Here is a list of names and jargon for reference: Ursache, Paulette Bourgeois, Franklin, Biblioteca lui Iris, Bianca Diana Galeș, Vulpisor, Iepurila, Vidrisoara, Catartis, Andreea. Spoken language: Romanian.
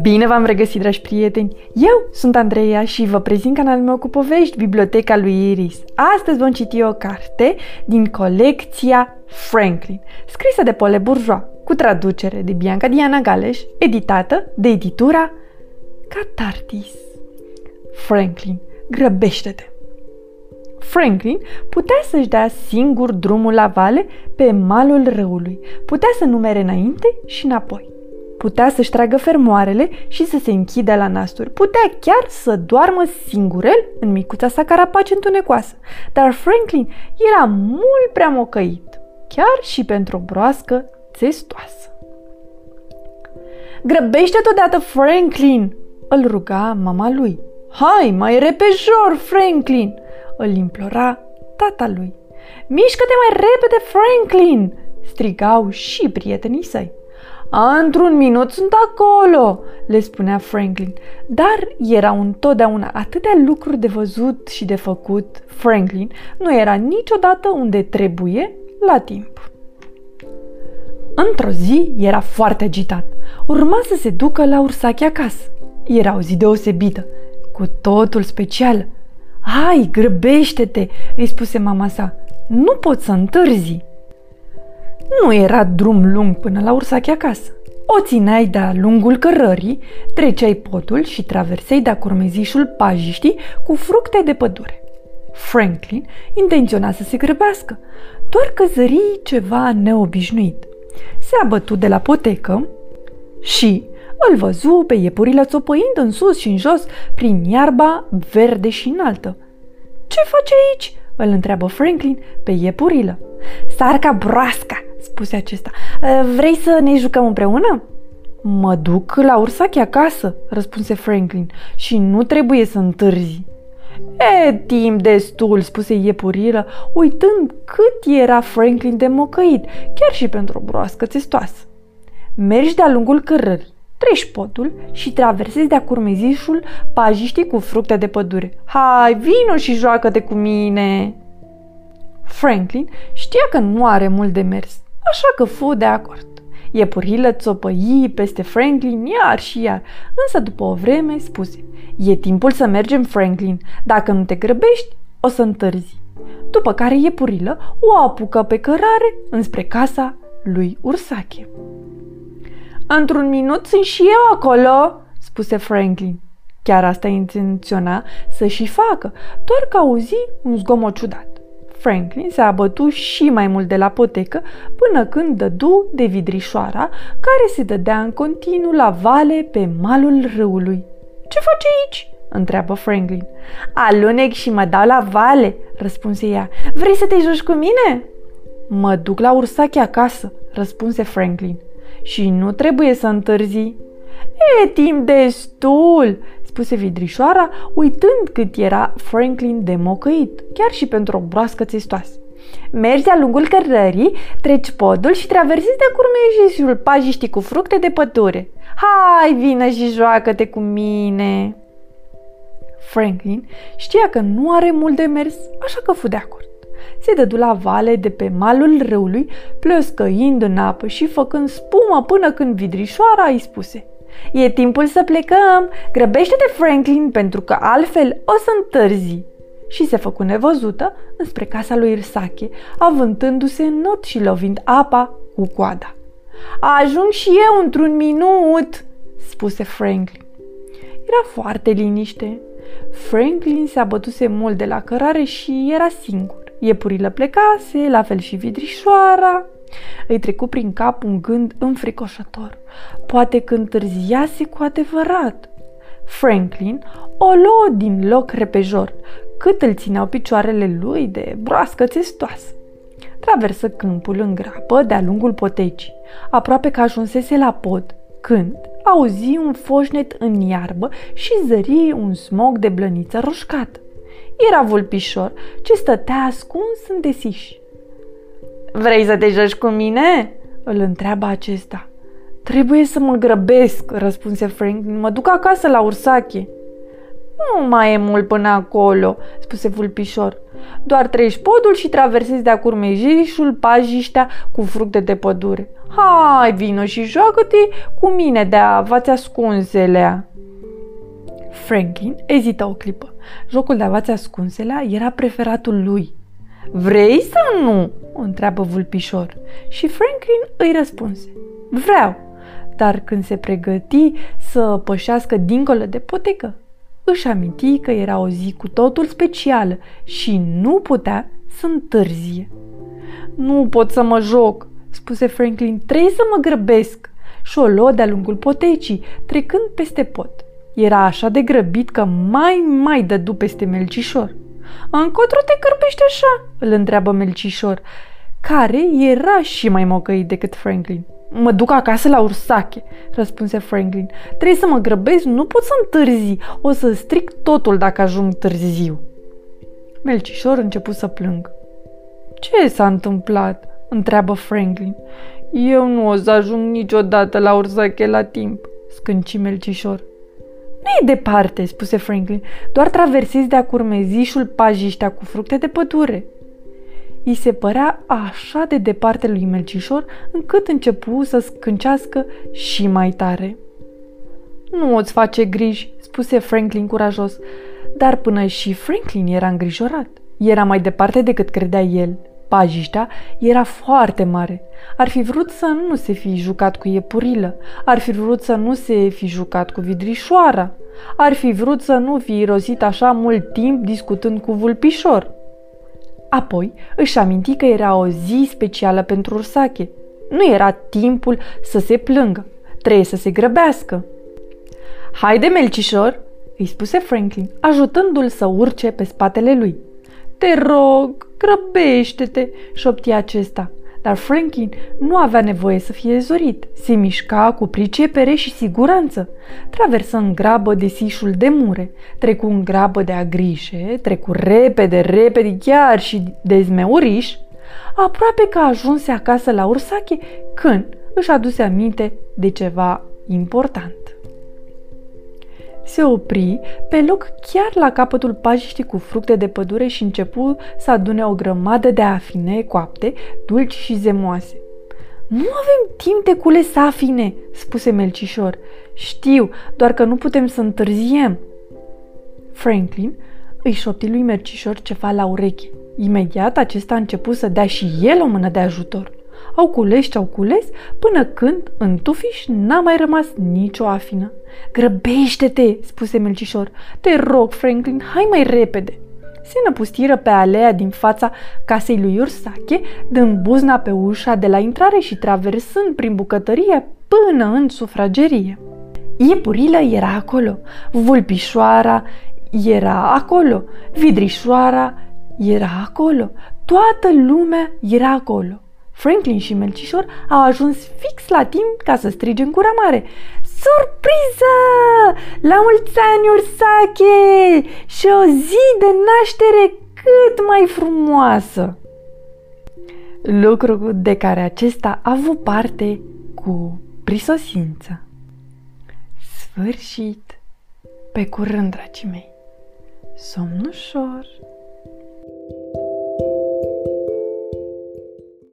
Bine v-am regăsit, dragi prieteni! Eu sunt Andreea și vă prezint canalul meu cu povești, Biblioteca lui Iris. Astăzi vom citi o carte din colecția Franklin, scrisă de Paulette Bourgeois, cu traducere de Bianca Diana Galeș, editată de editura Catartis. Franklin, grăbește-te! Franklin putea să-și dea singur drumul la vale pe malul râului, putea să numere înainte și înapoi, putea să-și tragă fermoarele și să se închidă la nasturi, putea chiar să doarmă singurel în micuța sa carapace întunecoasă, dar Franklin era mult prea mocăit, chiar și pentru o broască țestoasă. "Grăbește-te odată, Franklin!" îl ruga mama lui. "Hai, mai repejor, Franklin!" îl implora tata lui. "Mișcă-te mai repede, Franklin!" strigau și prietenii săi. "Într-un minut sunt acolo!" le spunea Franklin, dar erau întotdeauna atâtea lucruri de văzut și de făcut. Franklin nu era niciodată unde trebuie la timp. Într-o zi era foarte agitat. Urma să se ducă la Ursache acasă. Era o zi deosebită, cu totul specială. "Hai, grăbește-te!" îi spuse mama sa. "Nu pot să întârzi." Nu era drum lung până la Ursache acasă. O țineai de-a lungul cărării, treceai potul și traversei de-a curmezișul pajiștii cu fructe de pădure. Franklin intenționa să se grăbească, doar că zări ceva neobișnuit. Se abătu de la potecă și îl văzu pe Iepurila țopăind în sus și în jos prin iarba verde și înaltă. "Ce face aici?" îl întreabă Franklin pe Iepurila. "Sar ca broasca!" spuse acesta. "Vrei să ne jucăm împreună?" "Mă duc la Ursache acasă," răspunse Franklin, "și nu trebuie să întârzi." "E timp destul," spuse Iepurila, uitând cât era Franklin de mocăit, chiar și pentru o broască țestoasă. "Mergi de-a lungul cărării, treci potul și traversezi de-a curmezișul pajiștii cu fructe de pădure. Hai, vino și joacă-te cu mine!" Franklin știa că nu are mult de mers, așa că fu de acord. Iepurila țopăi peste Franklin iar și iar, însă după o vreme spuse: "E timpul să mergem, Franklin. Dacă nu te grăbești, o să întârzi." După care Iepurila o apucă pe cărare înspre casa lui Ursache. "Într-un minut sunt și eu acolo," spuse Franklin. Chiar asta intenționa să și facă, doar că auzi un zgomot ciudat. Franklin se abătu și mai mult de la potecă până când dădu de Vidrisoara, care se dădea în continuu la vale pe malul râului. "Ce faci aici?" întreabă Franklin. "Alunec și mă dau la vale," răspunse ea. "Vrei să te joci cu mine?" "Mă duc la Ursache acasă," răspunse Franklin. "Și nu trebuie să întârzi." "E timp destul," spuse Vidrisoara, uitând cât era Franklin de mocăit, chiar și pentru o broască țestoasă. "Mergi de-a lungul cărării, treci podul și traversezi de-a curmezișul pajiștii cu fructe de pădure. Hai, vină și joacă-te cu mine!" Franklin știa că nu are mult de mers, așa că fu de acord. Se dădu la vale de pe malul râului, plăscăind în apă și făcând spumă până când Vidrisoara îi spuse: "E timpul să plecăm! Grăbește-te, Franklin, pentru că altfel o să întârzi!" Și se făcu nevăzută înspre casa lui Ursache, avântându-se în not și lovind apa cu coada. "Ajung și eu într-un minut!" spuse Franklin. Era foarte liniște. Franklin se abătuse mult de la cărare și era singur. Iepurila plecase, la fel și Vidrisoara. Îi trecu prin cap un gând înfricoșător. Poate că întârziase cu adevărat. Franklin o luă din loc repejor, cât îl țineau picioarele lui de broască țestoasă. Traversă câmpul în grabă de-a lungul potecii. Aproape că ajunsese la pod, când auzi un foșnet în iarbă și zări un smog de blăniță roșcată. Era Vulpisor, ce stătea ascuns în desiș. "Vrei să te joci cu mine?" îl întreabă acesta. "Trebuie să mă grăbesc," răspunse Franklin. "Mă duc acasă la Ursache." "Nu mai e mult până acolo," spuse Vulpisor. Doar treci podul și traversezi de-a curmejișul pajiștea cu fructe de pădure. Hai, vino și joacă-te cu mine de-a vați ascunselea. Franklin ezită o clipă. Jocul de-a vați ascunselea era preferatul lui. Vrei sau nu? O întreabă Vulpișor. Și Franklin îi răspunse. Vreau. Dar când se pregăti să pășească dincolo de potecă, își aminti că era o zi cu totul specială și nu putea să întârzie. Nu pot să mă joc, spuse Franklin, trebuie să mă grăbesc. Și o luă de-a lungul potecii, trecând peste pot. Era așa de grăbit că mai dădu peste Melcișor. Încotro te cârpești așa? Îl întreabă Melcișor, care era și mai mocăit decât Franklin. Mă duc acasă la Ursache, răspunse Franklin. Trebuie să mă grăbesc, nu pot să întârzi. O să stric totul dacă ajung târziu. Melcișor început să plângă. Ce s-a întâmplat? Întreabă Franklin. Eu nu o să ajung niciodată la Ursache la timp, scânci Melcișor. Nu e departe, spuse Franklin, doar traversezi de-a curmezișul pajiștea cu fructe de pădure. I se părea așa de departe lui Melcișor, încât începu să scâncească și mai tare. Nu o-ți face griji, spuse Franklin curajos, dar până și Franklin era îngrijorat. Era mai departe decât credea el. Pajiștea era foarte mare. Ar fi vrut să nu se fi jucat cu Iepurilă, ar fi vrut să nu se fi jucat cu Vidrișoara, ar fi vrut să nu fi irosit așa mult timp discutând cu Vulpișor. Apoi își aminti că era o zi specială pentru Ursache. Nu era timpul să se plângă. Trebuie să se grăbească. Haide, Melcișor, îi spuse Franklin, ajutându-l să urce pe spatele lui. Te rog, grăbește-te, șopti acesta. Dar Franklin nu avea nevoie să fie zorit. Se mișca cu pricepere și siguranță. Traversă în grabă desișul de mure, trecu în grabă de agrișe, trecu repede, chiar și de zmeuriș. Aproape că ajunse acasă la Ursache când își aduse aminte de ceva important. Se opri pe loc chiar la capătul pajiștii cu fructe de pădure și începu să adune o grămadă de afine coapte, dulci și zemoase. Nu avem timp de cules afine, spuse Melcișor. Știu, doar că nu putem să întârziem. Franklin îi șopti lui Melcișor ceva la ureche. Imediat acesta a început să dea și el o mână de ajutor. Au cules până când în tufiș n-a mai rămas nicio afină. Grăbește-te, spuse Melcișor. Te rog, Franklin, hai mai repede. Se năpustiră pe alea din fața casei lui Ursache, dând buzna pe ușa de la intrare și traversând prin bucătărie până în sufragerie. Iepurila era acolo, Vulpișoara era acolo, Vidrișoara era acolo, toată lumea era acolo. Franklin și Melcișor au ajuns fix la timp ca să strige în gura mare. Surpriză! La mulți ani, Ursache! Și o zi de naștere cât mai frumoasă! Lucru de care acesta a avut parte cu prisosință. Sfârșit! Pe curând, dragii mei! Somn ușor!